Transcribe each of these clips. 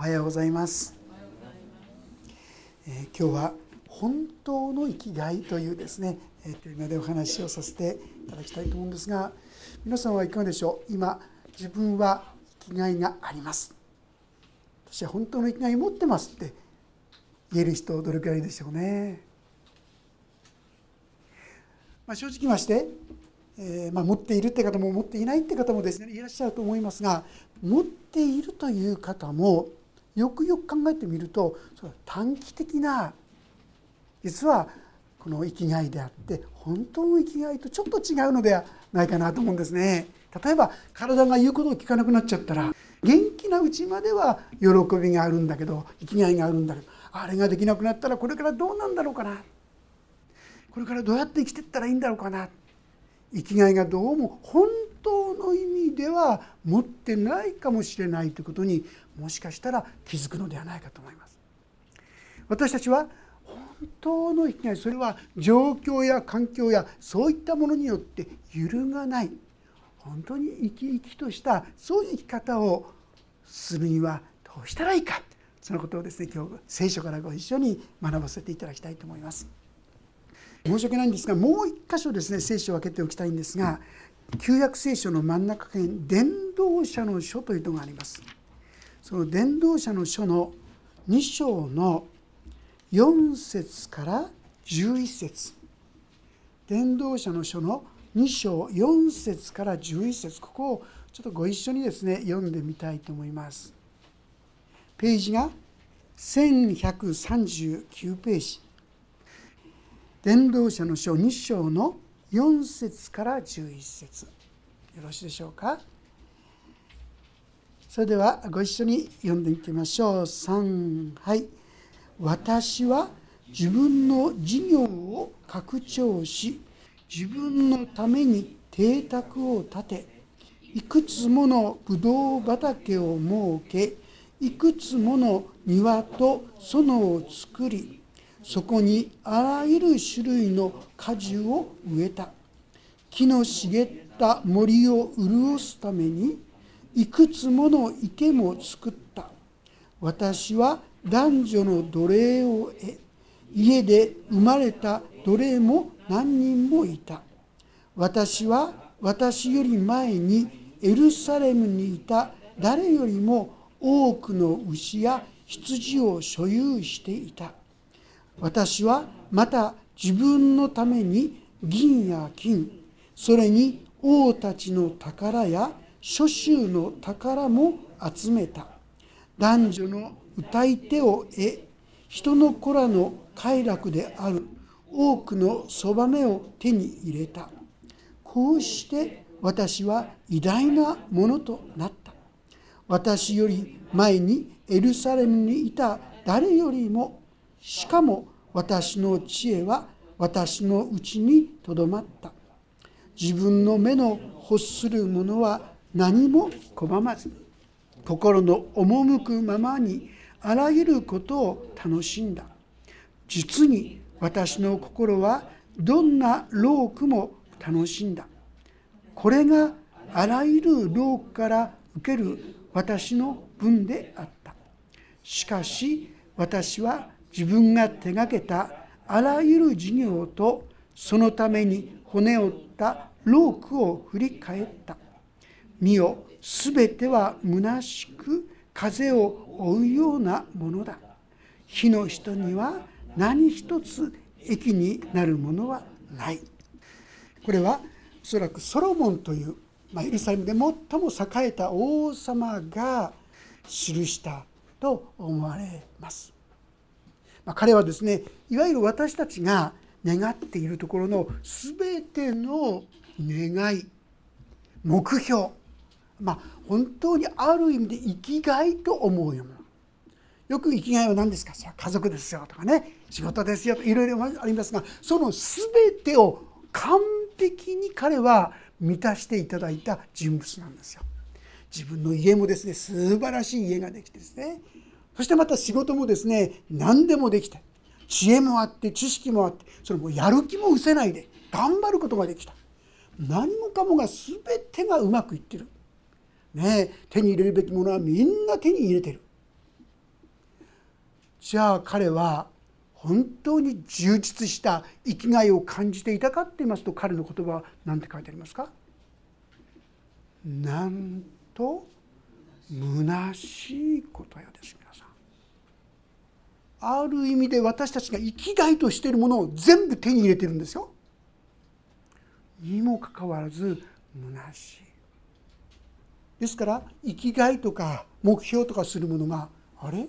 おはようございます。今日は本当の生きがいというですね、テーマでお話をさせていただきたいと思うんですが、皆さんはいかがでしょう。今自分は生きがいがあります。私は本当の生きがいを持ってますって言える人どれくらいでしょうね。正直まして、持っているって方も持っていないって方もですねいらっしゃると思いますが、持っているという方もよくよく考えてみると、それは短期的な実はこの生きがいであって、本当の生きがいとちょっと違うのではないかなと思うんですね。例えば体が言うことを聞かなくなっちゃったら、元気なうちまでは喜びがあるんだけど、生きがいがあるんだけど、あれができなくなったらこれからどうなんだろうかな、これからどうやって生きていったらいいんだろうかな、生きがいがどうも本当の意味では持ってないかもしれないということに、もしかしたら気づくのではないかと思います。私たちは本当の生きがい、それは状況や環境やそういったものによって揺るがない、本当に生き生きとしたそういう生き方をするにはどうしたらいいか、そのことをですね今日聖書からご一緒に学ばせていただきたいと思います。申し訳ないんですが、もう一箇所ですね聖書を開けておきたいんですが、旧約聖書の真ん中辺、伝道者の書というのがあります。その伝道者の書の2章の4節から11節、伝道者の書の2章4節から11節、ここをちょっとご一緒にですね読んでみたいと思います。ページが1139ページ、伝道者の書2章の4節から11節、よろしいでしょうか。それではご一緒に読んでいきましょう。はい、私は自分の事業を拡張し、自分のために邸宅を建て、いくつものぶどう畑を設け、いくつもの庭と園を作り、そこにあらゆる種類の果樹を植えた。木の茂った森を潤すためにいくつもの池も作った。私は男女の奴隷を得、家で生まれた奴隷も何人もいた。私は私より前にエルサレムにいた誰よりも多くの牛や羊を所有していた。私はまた自分のために銀や金、それに王たちの宝や諸州の宝も集めた。男女の歌い手を得、人の子らの快楽である多くの定めを手に入れた。こうして私は偉大なものとなった。私より前にエルサレムにいた誰よりも、しかも私の知恵は私のうちにとどまった。自分の目の欲するものは何も拒まず、心の赴くままにあらゆることを楽しんだ。実に私の心はどんな労苦も楽しんだ。これがあらゆる労苦から受ける私の分であった。しかし私は自分が手がけたあらゆる事業とそのために骨折った労苦を振り返った。見よ、すべては虚しく風を追うようなものだ。火の人には何一つ益になるものはない。これはおそらくソロモンという、エルサレムで最も栄えた王様が記したと思われます。彼はですね、いわゆる私たちが願っているところのすべての願い、目標、本当にある意味で生きがいと思うようなもの。よく生きがいは何ですか、それは家族ですよとかね、仕事ですよとかいろいろありますが、そのすべてを完璧に彼は満たしていただいた人物なんですよ。自分の家もですね、素晴らしい家ができてですね、そしてまた仕事もですね、何でもできて、知恵もあって知識もあって、それもやる気も失せないで頑張ることができた。何もかもが全てがうまくいってる、手に入れるべきものはみんな手に入れてる。じゃあ彼は本当に充実した生きがいを感じていたかって言いますと、彼の言葉は何て書いてありますか？なんと虚しいことよです。皆さん、ある意味で私たちが生きがいとしているものを全部手に入れてるんですよ。にもかかわらず虚しい。ですから生きがいとか目標とかするものが、あれ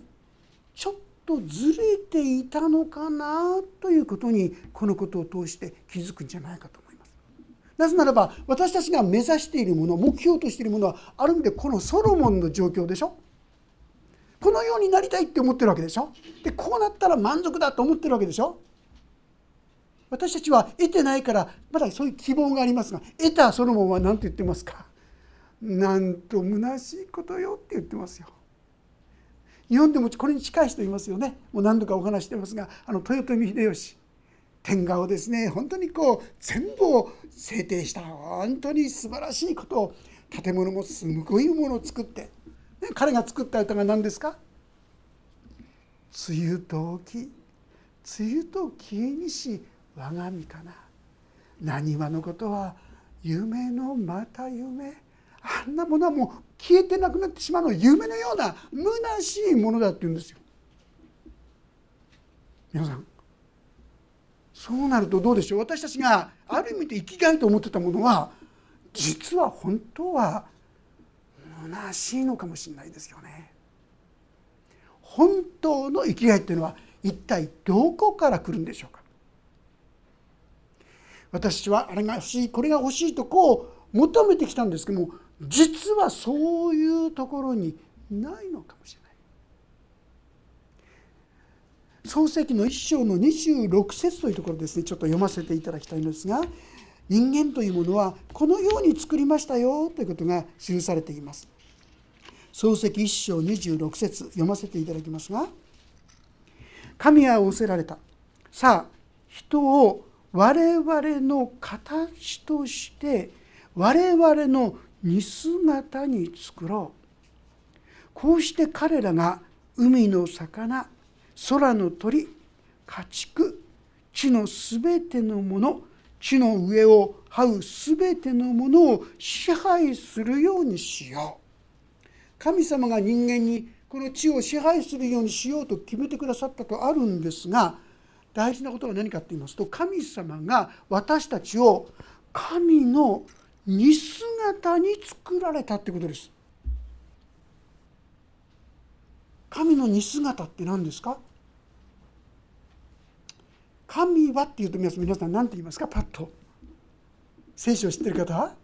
ちょっとずれていたのかなということに、このことを通して気づくんじゃないかと思います。なぜならば私たちが目指しているもの、目標としているものは、ある意味でこのソロモンの状況でしょ。このようになりたいって思ってるわけでしょ。でこうなったら満足だと思ってるわけでしょ。私たちは得てないからまだそういう希望がありますが、得たソロモンは何て言ってますか？なんと虚しいことよって言ってますよ。日本でもこれに近い人いますよね。もう何度かお話してますが、豊臣秀吉、天下をですね、本当にこう全部を制定した、本当に素晴らしいことを、建物もすごいものを作って、ね、彼が作った歌が何ですか？梅雨とき、梅雨と消えにし我が身かな、浪花のことは夢のまた夢、あんなものはもう消えてなくなってしまうの、夢のような虚しいものだって言うんですよ。皆さん、そうなるとどうでしょう。私たちがある意味で生きがいと思ってたものは、実は本当は虚しいのかもしれないですよね。本当の生きがいっていうのは一体どこから来るんでしょうか。私はあれが欲しい、これが欲しいとこう求めてきたんですけども、実はそういうところにないのかもしれない。創世記の1章の26節というところですね、ちょっと読ませていただきたいのですが、人間というものはこのように作りましたよということが記されています。創世記1章26節読ませていただきますが、神は仰せられた、さあ人を我々の形として我々の似姿に作ろう。こうして彼らが海の魚、空の鳥、家畜、地のすべてのもの、地の上を這うすべてのものを支配するようにしよう。神様が人間にこの地を支配するようにしようと決めてくださったとあるんですが、大事なことは何かと言いますと、神様が私たちを神の似姿に作られたってことです。神の似姿って何ですか？神はっていうと皆さん何て言いますか？パッと聖書を知ってる方は、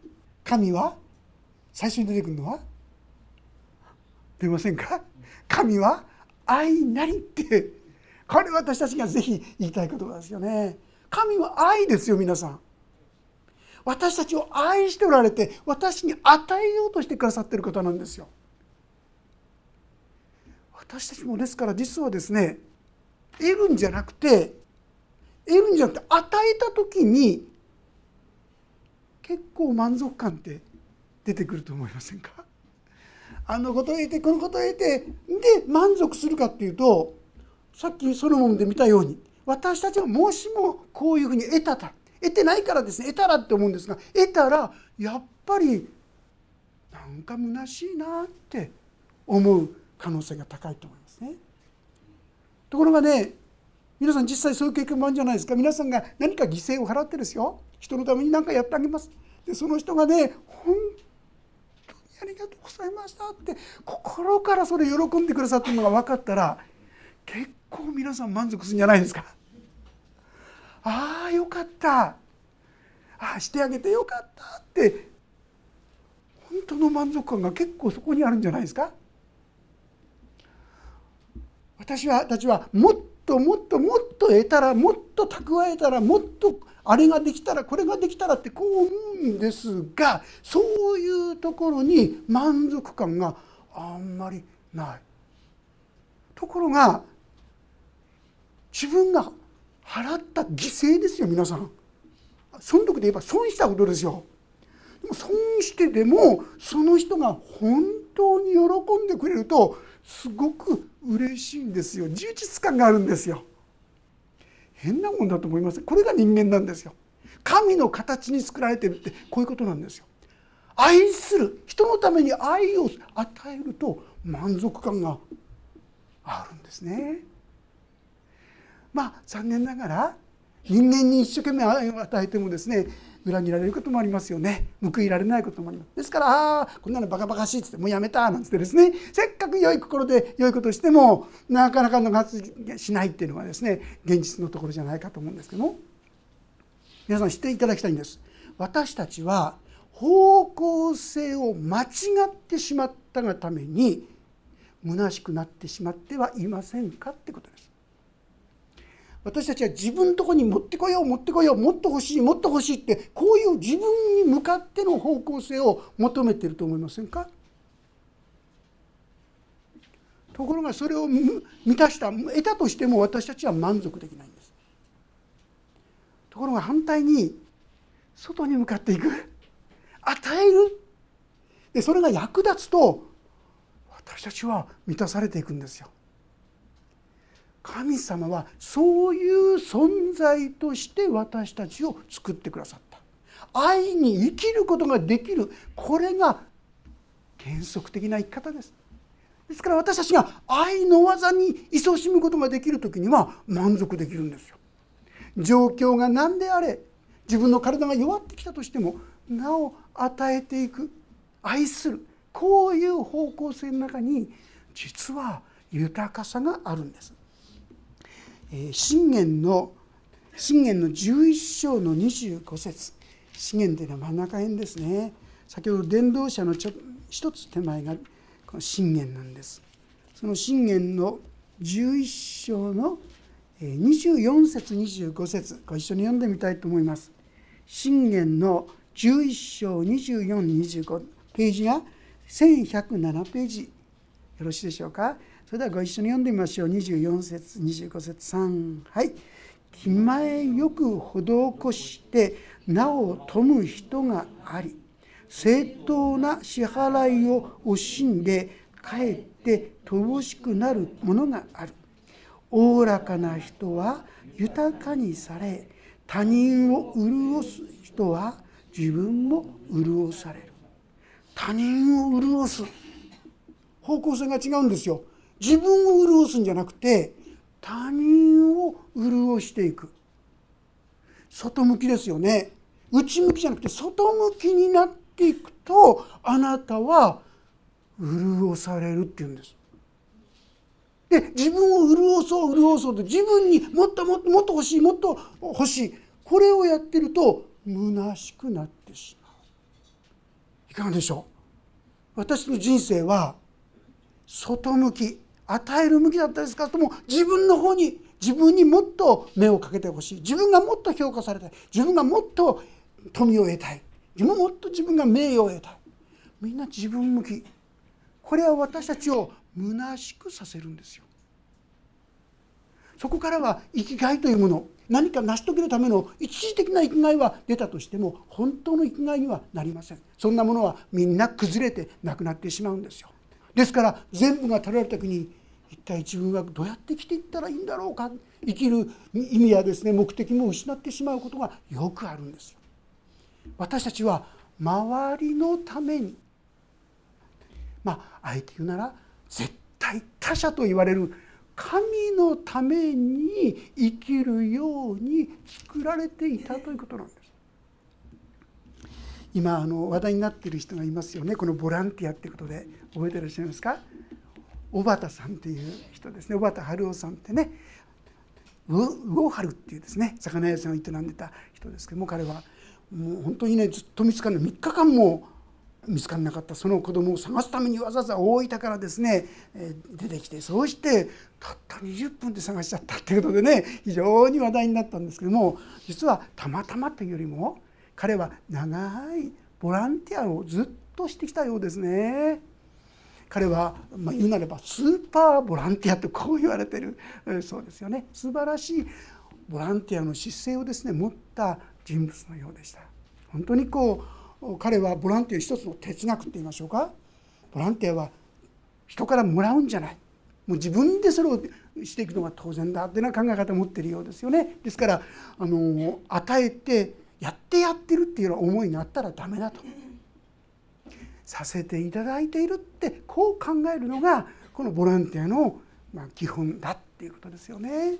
神は最初に出てくるのは出ませんか？神は愛なりって、これ私たちがぜひ言いたい言葉ですよね。神は愛ですよ。皆さん、私たちを愛しておられて、私に与えようとしてくださっている方なんですよ。私たちもですから、実はですね、得るんじゃなくて与えた時に結構満足感って出てくると思いませんか？あのことを得て、このことを得て、で満足するかっていうと、さっきソロモンで見たように、私たちはもしもこういうふうに得てないからですね、得たらって思うんですが、得たらやっぱりなんか虚しいなって思う可能性が高いと思いますね。ところがね、皆さん実際そういう経験もあるんじゃないですか。皆さんが何か犠牲を払ってですよ、人のために何かやってあげます。でその人がね、本当にありがとうございましたって心からそれ喜んでくださったのが分かったら、結構皆さん満足するんじゃないですか。ああよかった、あしてあげてよかったって、本当の満足感が結構そこにあるんじゃないですか。私たちはもっと得たら、もっと蓄えたら、もっとあれができたら、これができたらってこう思うんですが、そういうところに満足感があんまりない。ところが自分が払った犠牲ですよ。皆さん、損得で言えば損したことですよ。でも損してでもその人が本当に喜んでくれると、すごく嬉しいんですよ。充実感があるんですよ。変なもんだと思います。これが人間なんですよ。神の形に作られてるってこういうことなんですよ。愛する、人のために愛を与えると満足感があるんですね。まあ残念ながら人間に一生懸命愛を与えてもですね、裏切られることもありますよね。報いられないこともあります。ですから、あ、こんなのバカバカしいっつってもうやめたなんつってですね、せっかく良い心で良いことしてもなかなかのがしないっていうのがですね、現実のところじゃないかと思うんですけども、皆さん知っていただきたいんです。私たちは方向性を間違ってしまったがために虚しくなってしまってはいませんかってことです。私たちは自分のところに持ってこよう、持ってこよう、もっと欲しい、もっと欲しいって、こういう自分に向かっての方向性を求めていると思いませんか？ところがそれを満たした、得たとしても私たちは満足できないんです。ところが反対に外に向かっていく、与える、でそれが役立つと私たちは満たされていくんですよ。神様はそういう存在として私たちを作ってくださった。愛に生きることができる、これが原則的な生き方です。ですから私たちが愛の技に勤しむことができるときには満足できるんですよ。状況が何であれ、自分の体が弱ってきたとしてもなお与えていく、愛する、こういう方向性の中に実は豊かさがあるんです。箴言の11章の25節、箴言というのは真ん中辺ですね。先ほど伝道者の一つ手前がこの箴言なんです。その箴言の11章の24節25節、ご一緒に読んでみたいと思います。箴言の11章2425、ページが1107ページ、よろしいでしょうか。それではご一緒に読んでみましょう。24節25節3、はい。気前よく施してなお富む人があり、正当な支払いを惜しんでかえって乏しくなるものがある。おおらかな人は豊かにされ、他人を潤す人は自分も潤される。他人を潤す、方向性が違うんですよ。自分を潤すんじゃなくて他人を潤していく、外向きですよね。内向きじゃなくて外向きになっていくと、あなたは潤されるっていうんです。で、自分を潤そう潤そうと、自分にもっともっともっと欲しい、もっと欲しい、これをやってると虚しくなってしまう。いかがでしょう。私の人生は外向き、与える向きだったですか、とも自分の方に、自分にもっと目をかけてほしい、自分がもっと評価されたい、自分がもっと富を得たい、もっと自分が名誉を得たい、みんな自分向き、これは私たちを虚しくさせるんですよ。そこからは生きがいというもの、何か成し遂げるための一時的な生きがいは出たとしても本当の生きがいにはなりません。そんなものはみんな崩れてなくなってしまうんですよ。ですから全部が取られた時に、一体自分はどうやって生きていったらいいんだろうか、生きる意味やですね、目的も失ってしまうことがよくあるんですよ。私たちは周りのために、まああえて言うなら絶対他者と言われる神のために生きるように作られていたということなんです。今話題になっている人がいますよね。このボランティアってことで覚えていらっしゃいますか。小畑さんっていう人ですね。小畑春夫さんってね、魚春っていうですね、魚屋さんを営んでた人ですけども、彼はもう本当にね、ずっと見つからない、3日間も見つからなかったその子供を探すためにわざわざ大分からですね出てきて、そうしてたった20分で探しちゃったっていうことでね、非常に話題になったんですけども、実はたまたまというよりも彼は長いボランティアをずっとしてきたようですね。彼は、言うなればスーパーボランティアとこう言われてるそうですよね。素晴らしいボランティアの姿勢をですね持った人物のようでした。本当にこう彼はボランティア一つの哲学って言いましょうか。ボランティアは人からもらうんじゃない、もう自分でそれをしていくのが当然だというような考え方を持っているようですよね。ですから与えてやってるっていうような思いになったらダメだと。させていただいているってこう考えるのがこのボランティアの基本だっていうことですよね。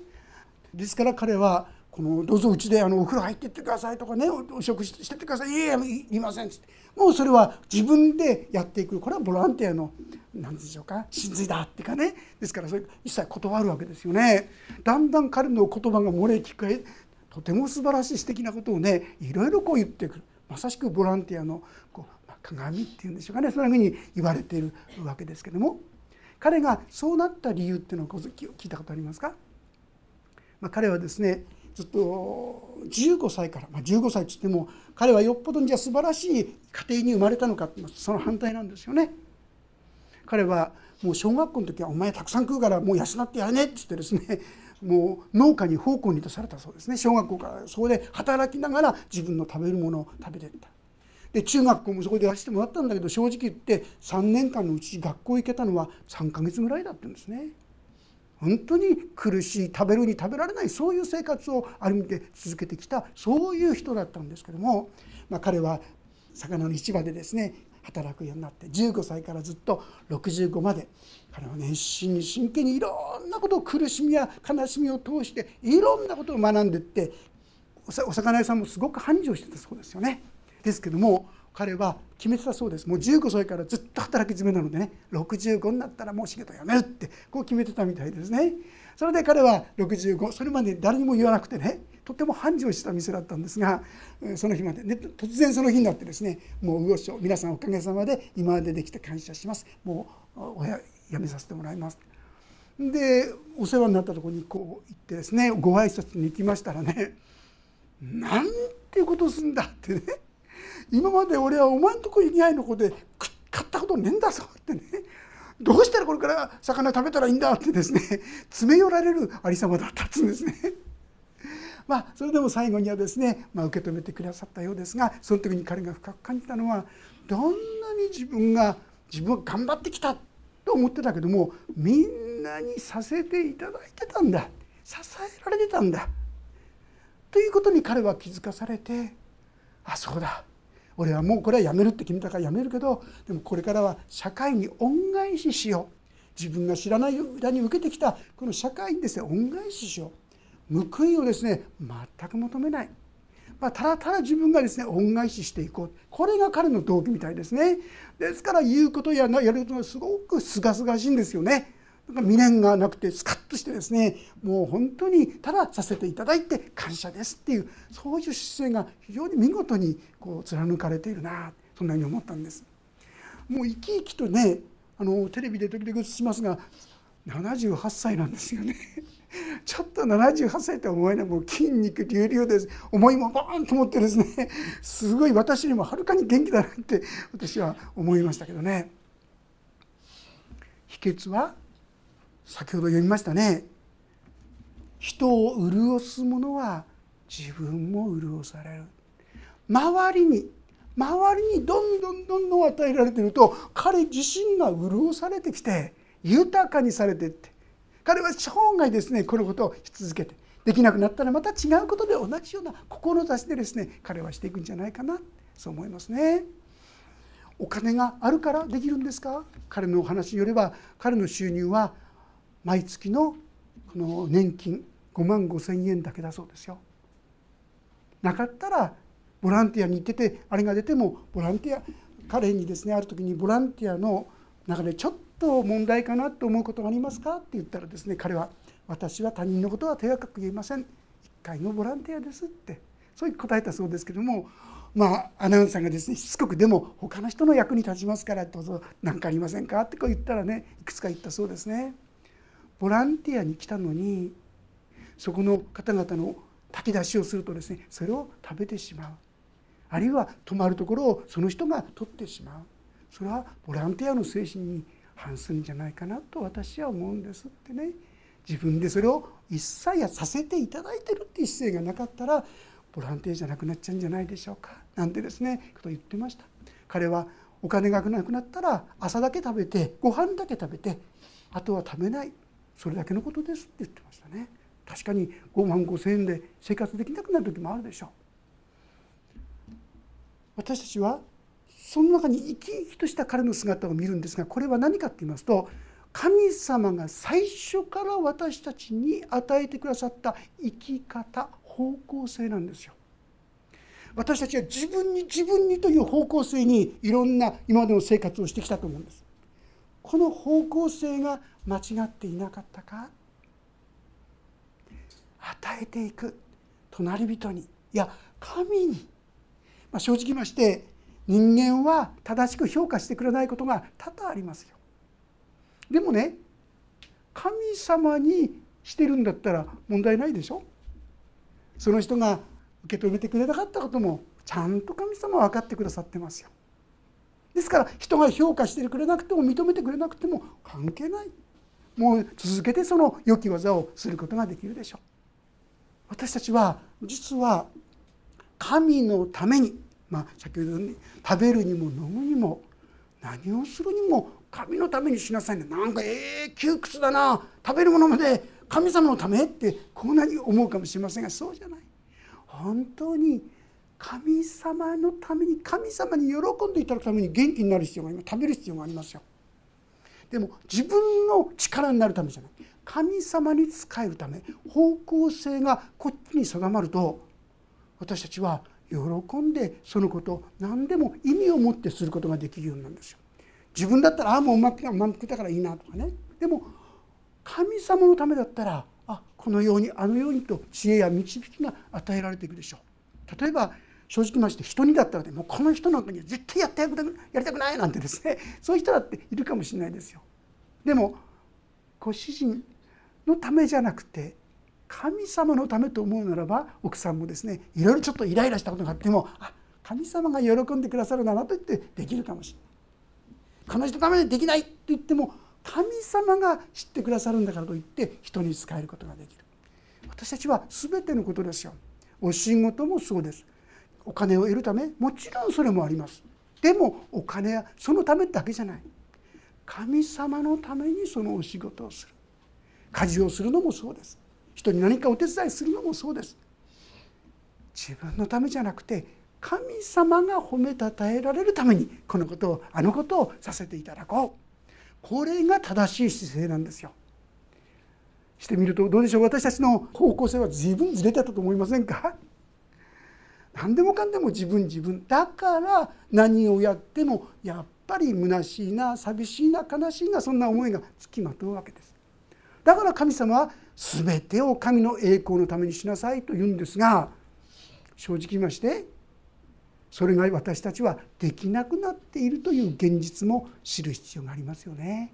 ですから彼はこのどうぞうちでお風呂入っていってくださいとかね、お食事してってください、いやいりませんって、もうそれは自分でやっていく、これはボランティアの何でしょうか、真髄だっていうかね。ですからそれ一切断るわけですよね。だんだん彼の言葉が漏れ聞こえ、とても素晴らしい素敵なことをね、いろいろこう言ってくる、まさしくボランティアのこう鏡っていうんでしょうかね、そんなふうに言われているわけですけども、彼がそうなった理由っていうのを聞いたことありますか？彼はですね、ずっと15歳から、15歳といっても彼はよっぽどにじゃあ素晴らしい家庭に生まれたのかってその反対なんですよね。彼はもう小学校の時は「お前たくさん食うからもう養ってやれね」って言ってですね、もう農家に奉公に出されたそうですね。小学校からそこで働きながら自分の食べるものを食べていった。で中学校もそこでやらせてもらったんだけど、正直言って3年間のうち学校行けたのは3ヶ月ぐらいだって言うんですね。本当に苦しい、食べるに食べられない、そういう生活をある意味で続けてきた、そういう人だったんですけども、彼は魚の市場でですね働くようになって、15歳からずっと65まで彼は熱心に真剣にいろんなことを、苦しみや悲しみを通していろんなことを学んでいって、お魚屋さんもすごく繁盛してたそうですよね。ですけども彼は決めてたそうです。もう15歳からずっと働き詰めなのでね、65になったらもう仕事辞めるってこう決めてたみたいですね。それで彼は65、それまで誰にも言わなくてね、とても繁盛した店だったんですが、その日まで、ね、突然その日になってですね、もう魚商皆さんおかげさまで今までできて感謝します、もう辞めさせてもらいます。でお世話になったところにこう行ってですね、ご挨拶に行きましたらね、なんてことすんだってね、今まで俺はお前んとこ以外の子で買ったことねえんだぞってね、どうしたらこれから魚食べたらいいんだってですね、詰め寄られるありさまだったっつうんですね。それでも最後にはですね、受け止めてくださったようですが、その時に彼が深く感じたのは、どんなに自分は頑張ってきたと思ってたけども、みんなにさせていただいてたんだ、支えられてたんだということに彼は気づかされて、あ、そうだ、俺はもうこれはやめるって決めたからやめるけど、でもこれからは社会に恩返ししよう、自分が知らない間に受けてきたこの社会にですね恩返ししよう、報いをですね全く求めない、ただただ自分がですね恩返ししていこう、これが彼の動機みたいですね。ですから言うことややることがすごくすがすがしいんですよね。未練がなくてスカッとしてですね、もう本当にたださせていただいて感謝ですっていう、そういう姿勢が非常に見事にこう貫かれているな、そんなふうに思ったんです。もう生き生きとね、テレビで時々映しますが78歳なんですよね。ちょっと78歳とは思えない、もう筋肉隆々です、思いもバーンと持ってですね、すごい私にもはるかに元気だなって私は思いましたけどね。秘訣は先ほど読みましたね、人を潤すものは自分も潤される。周りにどんどん与えられていると、彼自身が潤されてきて豊かにされていって、彼は生涯ですねこのことをし続けて、できなくなったらまた違うことで同じような志でですね彼はしていくんじゃないかな、そう思いますね。お金があるからできるんですか？彼のお話によれば、彼の収入は毎月のこの年金5万5,000円だけだそうですよ。なかったらボランティアに行ってて、あれが出てもボランティア、彼にですねある時にボランティアの中でちょっと問題かなと思うことがありますかって言ったらですね、彼は私は他人のことは手がかく言えません、1回のボランティアですってそういう答えたそうですけども、アナウンサーがですねしつこくでも他の人の役に立ちますからどうぞ何かありませんかってこう言ったらね、いくつか言ったそうですね。ボランティアに来たのにそこの方々の炊き出しをするとですね、それを食べてしまう、あるいは泊まるところをその人が取ってしまう、それはボランティアの精神に反するんじゃないかなと私は思うんですってね。自分でそれを一切させていただいてるっていう姿勢がなかったらボランティアじゃなくなっちゃうんじゃないでしょうか、なんてですねことを言ってました。彼はお金がなくなったら朝だけ食べてご飯だけ食べてあとは食べない、それだけのことですって言ってましたね。確かに5万5,000円で生活できなくなる時もあるでしょう。私たちはその中に生き生きとした彼の姿を見るんですが、これは何かと言いますと、神様が最初から私たちに与えてくださった生き方、方向性なんですよ。私たちは自分にという方向性にいろんな今までの生活をしてきたと思うんです。この方向性が間違っていなかったか。与えていく、隣人に、いや神に、正直言いまして人間は正しく評価してくれないことが多々ありますよ。でもね、神様にしてるんだったら問題ないでしょ。その人が受け止めてくれなかったこともちゃんと神様は分かってくださってますよ。ですから人が評価してくれなくても認めてくれなくても関係ない。もう続けてその良き技をすることができるでしょう。私たちは実は神のために、先ほどに食べるにも飲むにも何をするにも神のためにしなさいね。なんか窮屈だな、食べるものまで神様のためってこんなに思うかもしれませんが、そうじゃない。本当に神様のために、神様に喜んでいただくために元気になる必要があります。食べる必要がありますよ。でも自分の力になるためじゃない、神様に仕えるため、方向性がこっちに定まると、私たちは喜んでそのことを何でも意味を持ってすることができるようになるんですよ。自分だったらもう満腹だからいいなとかね。でも神様のためだったらこのようにあのようにと知恵や導きが与えられていくでしょう。例えば正直まして人にだったらね、もうこの人なんかには絶対やりたくないなんてですね、そういう人だっているかもしれないですよ。でもご主人のためじゃなくて神様のためと思うならば、奥さんもですね、いろいろちょっとイライラしたことがあっても、神様が喜んでくださるならと言ってできるかもしれない。この人のためにできないと言っても神様が知ってくださるんだからといって人に仕えることができる。私たちは全てのことですよ。お仕事もそうです。お金を得るため、もちろんそれもあります。でもお金はそのためだけじゃない。神様のためにそのお仕事をする、家事をするのもそうです。人に何かお手伝いするのもそうです。自分のためじゃなくて神様が褒めたたえられるためにこのことをあのことをさせていただこう、これが正しい姿勢なんですよ。してみるとどうでしょう。私たちの方向性は随分ずれてたと思いませんか。何でもかんでも自分だから、何をやってもやっぱり虚しいな、寂しいな、悲しいな、そんな思いがつきまとうわけです。だから神様は全てを神の栄光のためにしなさいと言うんですが、正直言いましてそれが私たちはできなくなっているという現実も知る必要がありますよね。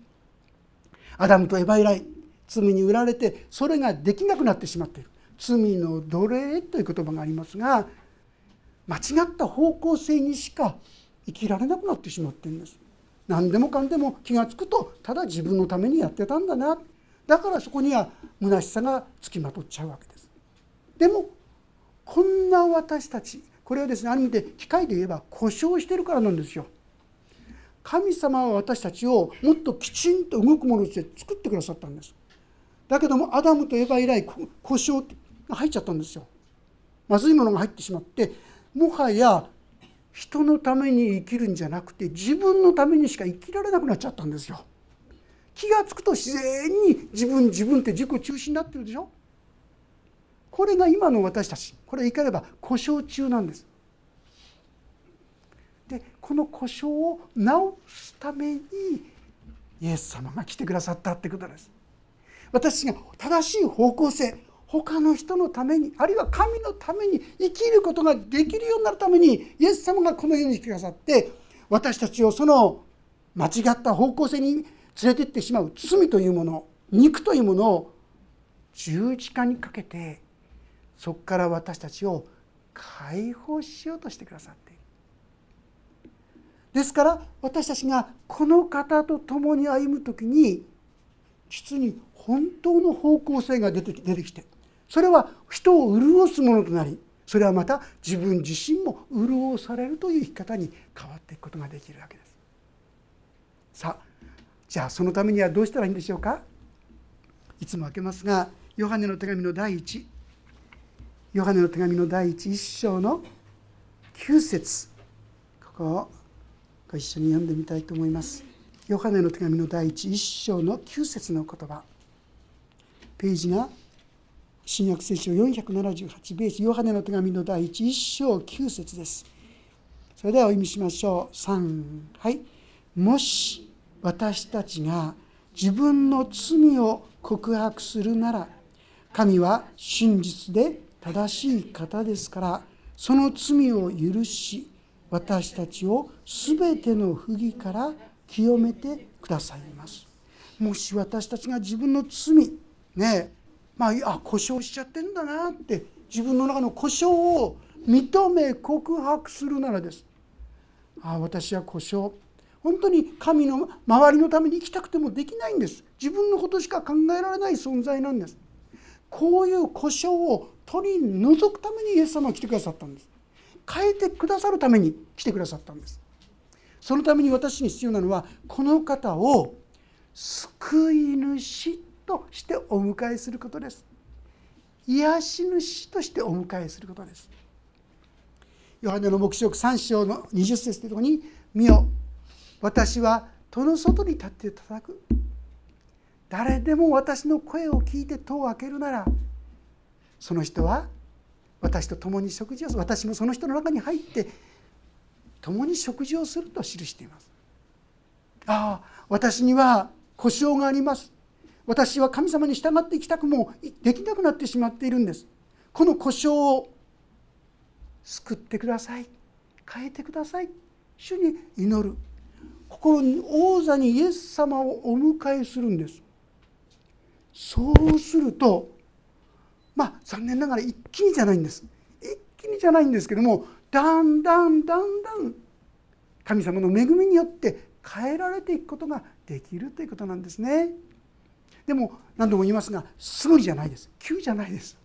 アダムとエバ以来罪に売られてそれができなくなってしまっている。罪の奴隷という言葉がありますが、間違った方向性にしか生きられなくなってしまっているんです。何でもかんでも気がつくとただ自分のためにやってたんだな、だからそこには虚しさがつきまとっちゃうわけです。でもこんな私たち、これはですね、ある意味で機械で言えば故障してるからなんですよ。神様は私たちをもっときちんと動くものとして作ってくださったんです。だけどもアダムとエバ以来故障が入っちゃったんですよ。まずいものが入ってしまって、もはや人のために生きるんじゃなくて自分のためにしか生きられなくなっちゃったんですよ。気がつくと自然に自分って自己中心になってるでしょ。これが今の私たち、これ言い換えれば故障中なんです。で、この故障を直すためにイエス様が来てくださったってことです。私が正しい方向性、他の人のために、あるいは神のために生きることができるようになるためにイエス様がこの世に来てくださって、私たちをその間違った方向性に連れてってしまう罪というもの、肉というものを十字架にかけて、そこから私たちを解放しようとしてくださっている。ですから私たちがこの方と共に歩むときに、実に本当の方向性が出てきて、それは人を潤すものとなり、それはまた自分自身も潤されるという生き方に変わっていくことができるわけです。さあ、じゃあそのためにはどうしたらいいんでしょうか。いつも開けますが、ヨハネの手紙の第一章の9節、ここをご一緒に読んでみたいと思います。ヨハネの手紙の第一章の9節の言葉、ページが新約聖書478ページ、ヨハネの手紙の第一章9節です。それではお読みしましょう。もし私たちが自分の罪を告白するなら、神は真実で正しい方ですから、その罪を許し、私たちをすべての不義から清めてくださいます。もし私たちが自分の罪、故障しちゃってんだなって、自分の中の故障を認め告白するならです。私は故障。本当に神の周りのために生きたくてもできないんです。自分のことしか考えられない存在なんです。こういう故障を取り除くためにイエス様は来てくださったんです。変えてくださるために来てくださったんです。そのために私に必要なのは、この方を救い主としてお迎えすることです。癒し主としてお迎えすることです。ヨハネの黙示録3章の20節というところに、見よ、私は戸の外に立って叩く。誰でも私の声を聞いて戸を開けるなら、その人は私と共に食事をする。私もその人の中に入って共に食事をすると記しています。私には故障があります。私は神様に従っていきたくもできなくなってしまっているんです。この故障を救ってください。変えてください。主に祈る。心に王座にイエス様をお迎えするんです。そうすると、残念ながら一気にじゃないんです。一気にじゃないんですけども、だんだん神様の恵みによって変えられていくことができるということなんですね。でも何度も言いますが、すぐにじゃないです。急じゃないです。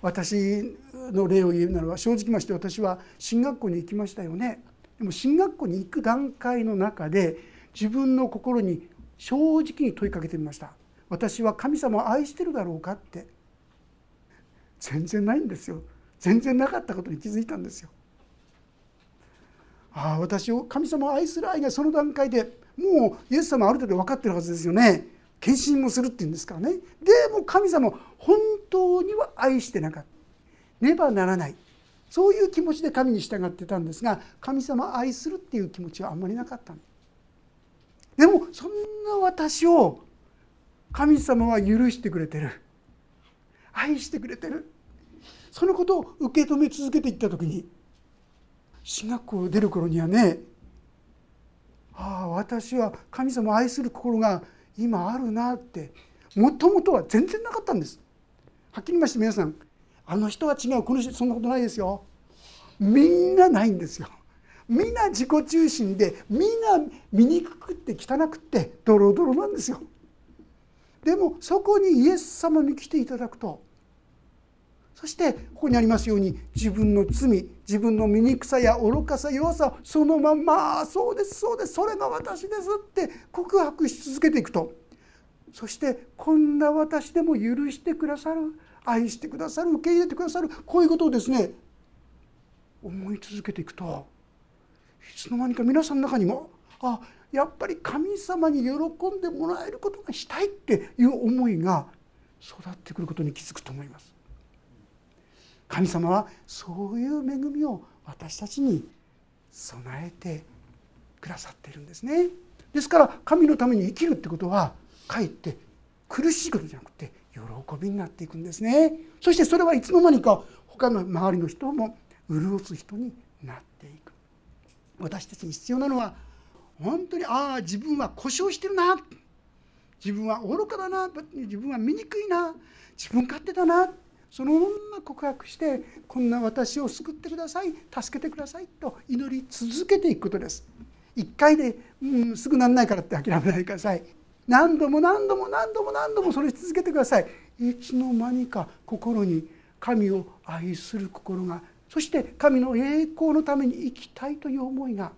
私の例を言うならば、正直まして私は進学校に行きましたよね。でも進学校に行く段階の中で、自分の心に正直に問いかけてみました。私は神様を愛してるだろうかって。全然ないんですよ。全然なかったことに気づいたんですよ。私を神様を愛する愛が、その段階でもうイエス様はある程度分かってるはずですよね。献身もするって言うんですからね。でも神様を本当には愛してなかった、ねばならない、そういう気持ちで神に従ってたんですが、神様を愛するっていう気持ちはあんまりなかったんです。でもそんな私を神様は許してくれてる、愛してくれてる、そのことを受け止め続けていった時に、進学校を出る頃にはね、私は神様を愛する心が今あるなって。もともとは全然なかったんです。はっきり言いまして、皆さん、あの人は違う、この人、そんなことないですよ。みんなないんですよ。みんな自己中心で、みんな醜くって汚くってドロドロなんですよ。でもそこにイエス様に来ていただくと、そしてここにありますように、自分の罪、自分の醜さや愚かさ、弱さ、そのまま、そうです、そうです、それが私ですって告白し続けていくと、そしてこんな私でも許してくださる、愛してくださる、受け入れてくださる、こういうことをですね、思い続けていくと、いつの間にか皆さんの中にも、やっぱり神様に喜んでもらえることがしたいっていう思いが育ってくることに気づくと思います。神様はそういう恵みを私たちに備えてくださっているんですね。ですから神のために生きるってことは、かえって苦しいことじゃなくて喜びになっていくんですね。そしてそれはいつの間にか他の周りの人も潤す人になっていく。私たちに必要なのは、本当に自分は故障してるな、自分は愚かだな、自分は醜いな、自分勝手だな、そのまま告白して、こんな私を救ってください、助けてくださいと祈り続けていくことです。一回で、すぐなんないからって諦めないでください。何度もそれし続けてください。いつの間にか心に神を愛する心が、そして神の栄光のために生きたいという思いが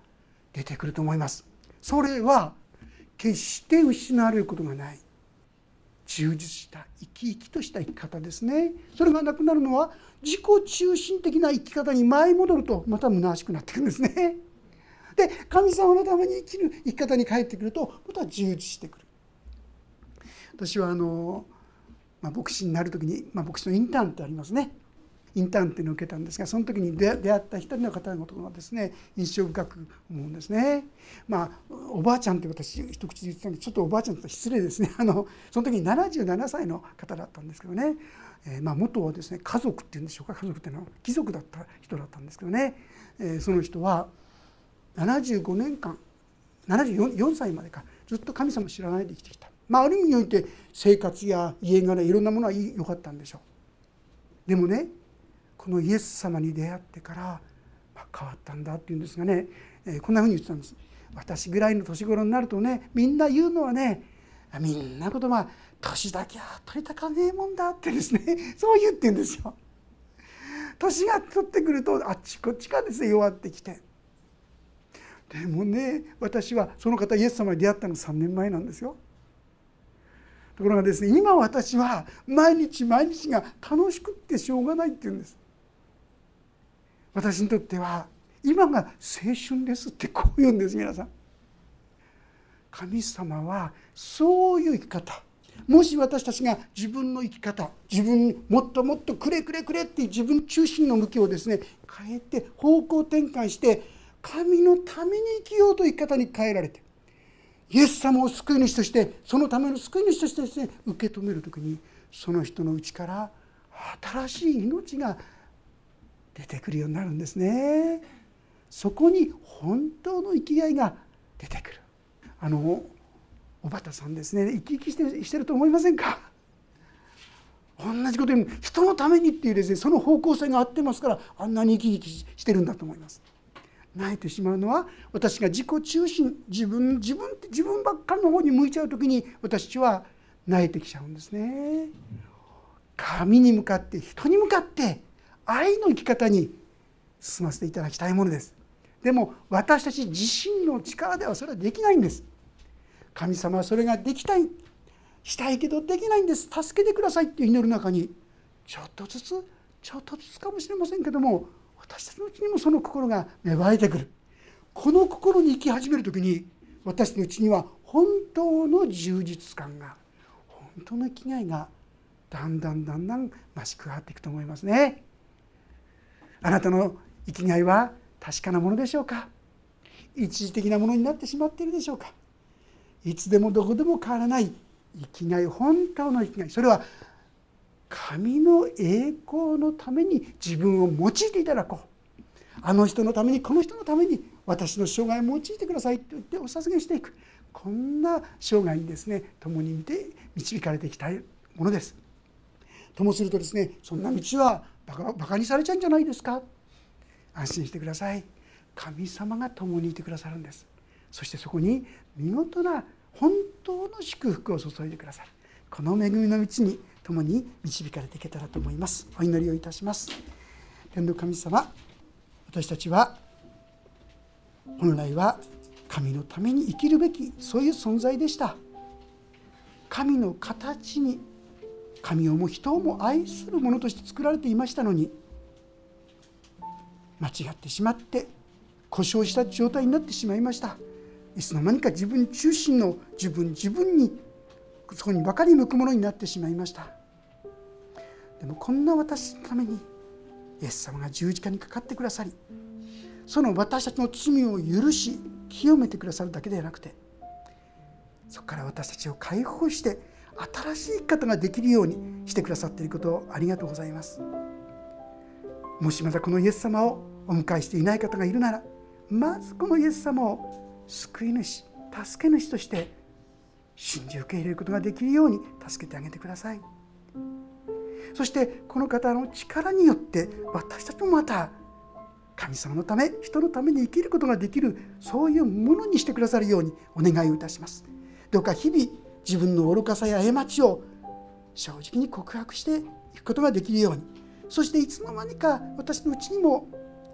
出てくると思います。それは決して失われることがない充実した生き生きとした生き方ですね。それがなくなるのは自己中心的な生き方に舞い戻るとまた虚しくなってくるんですね。で神様のために生きる生き方に帰ってくるとまた充実してくる。私は牧師になる時に、牧師のインターンってありますね。インターンっていうのを受けたんですが、その時に出会った一人の方のことがですね印象深く思うんですね。おばあちゃんって私一口で言ってたんでちょっとおばあちゃんって失礼ですね。その時に77歳の方だったんですけどね、元はですね家族っていうんでしょうか、家族っていうのは貴族だった人だったんですけどね、その人は75年間74歳までかずっと神様知らないで生きてきた。ある意味において生活や家柄いろんなものは良かったんでしょう。でもねこのイエス様に出会ってから変わったんだっていうんですがね、こんなふうに言ってたんです。私ぐらいの年頃になるとねみんな言うのはねみんな言葉年だけは取りたかねえもんだってですねそう言ってんですよ。年が取ってくるとあっちこっちかですね弱ってきて。でもね私はその方イエス様に出会ったの3年前なんですよ。ところがですね今私は毎日毎日が楽しくってしょうがないっていうんです。私にとっては今が青春ですってこう言うんです。皆さん神様はそういう生き方、もし私たちが自分の生き方もっともっとくれっていう自分中心の向きをですね変えて方向転換して神のために生きようという生き方に変えられてイエス様を救い主としてそのための救い主としてですね受け止めるときにその人のうちから新しい命が出てくるようになるんですね。そこに本当の生きがいが出てくる。小畑さんですね生き生きしてると思いませんか。同じことに人のためにっていうですねその方向性が合ってますからあんなに生き生きしてるんだと思います。泣いてしまうのは私が自己中心自分ばっかりの方に向いちゃうときに私は泣いてきちゃうんですね。神に向かって人に向かって愛の生き方に進ませていただきたいものです。でも私たち自身の力ではそれはできないんです。神様はそれができたいしたいけどできないんです。助けてくださいって祈る中にちょっとずつかもしれませんけども私たちのうちにもその心が芽生えてくる。この心に生き始めるときに私たちのうちには本当の充実感が本当の生きがいがだんだん増し加わっていくと思いますね。あなたの生きがいは確かなものでしょうか。一時的なものになってしまっているでしょうか。いつでもどこでも変わらない生きがい、本当の生きがい、それは神の栄光のために自分を用いていただこう、あの人のためにこの人のために私の生涯を用いてくださいと言ってお捧げしていく、こんな生涯にですね共に見て導かれていきたいものです。ともするとですねそんな道はバカにされちゃうんじゃないですか。安心してください。神様が共にいてくださるんです。そしてそこに見事な本当の祝福を注いでくださる。この恵みの道に共に導かれていけたらと思います。お祈りをいたします。天の神様、私たちは本来は神のために生きるべきそういう存在でした。神の形に神をも人をも愛するものとして作られていましたのに、間違ってしまって故障した状態になってしまいました。いつの間にか自分中心の自分にそこにばかり向くものになってしまいました。でもこんな私のためにイエス様が十字架にかかってくださり、その私たちの罪を許し清めてくださるだけではなくて、そこから私たちを解放して新しい方ができるようにしてくださっていることをありがとうございます。もしまだこのイエス様をお迎えしていない方がいるなら、まずこのイエス様を救い主助け主として信じ受け入れることができるように助けてあげてください。そしてこの方の力によって私たちもまた神様のため人のために生きることができるそういうものにしてくださるようにお願いをいたします。どうか日々自分の愚かさや過ちを正直に告白していくことができるように、そしていつの間にか私のうちにも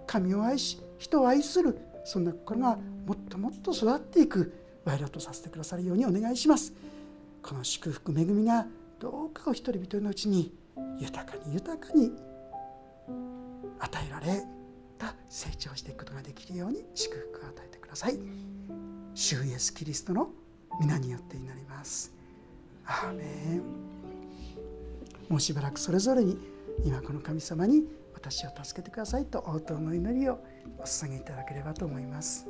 神を愛し人を愛するそんな心がもっともっと育っていく我らとさせてくださるようにお願いします。この祝福恵みがどうかお一人一人のうちに豊かに豊かに与えられた、成長していくことができるように祝福を与えてください。主イエスキリストの皆によって祈ります。アーメン。もうしばらくそれぞれに今この神様に私を助けてくださいと応答の祈りをお捧げいただければと思います。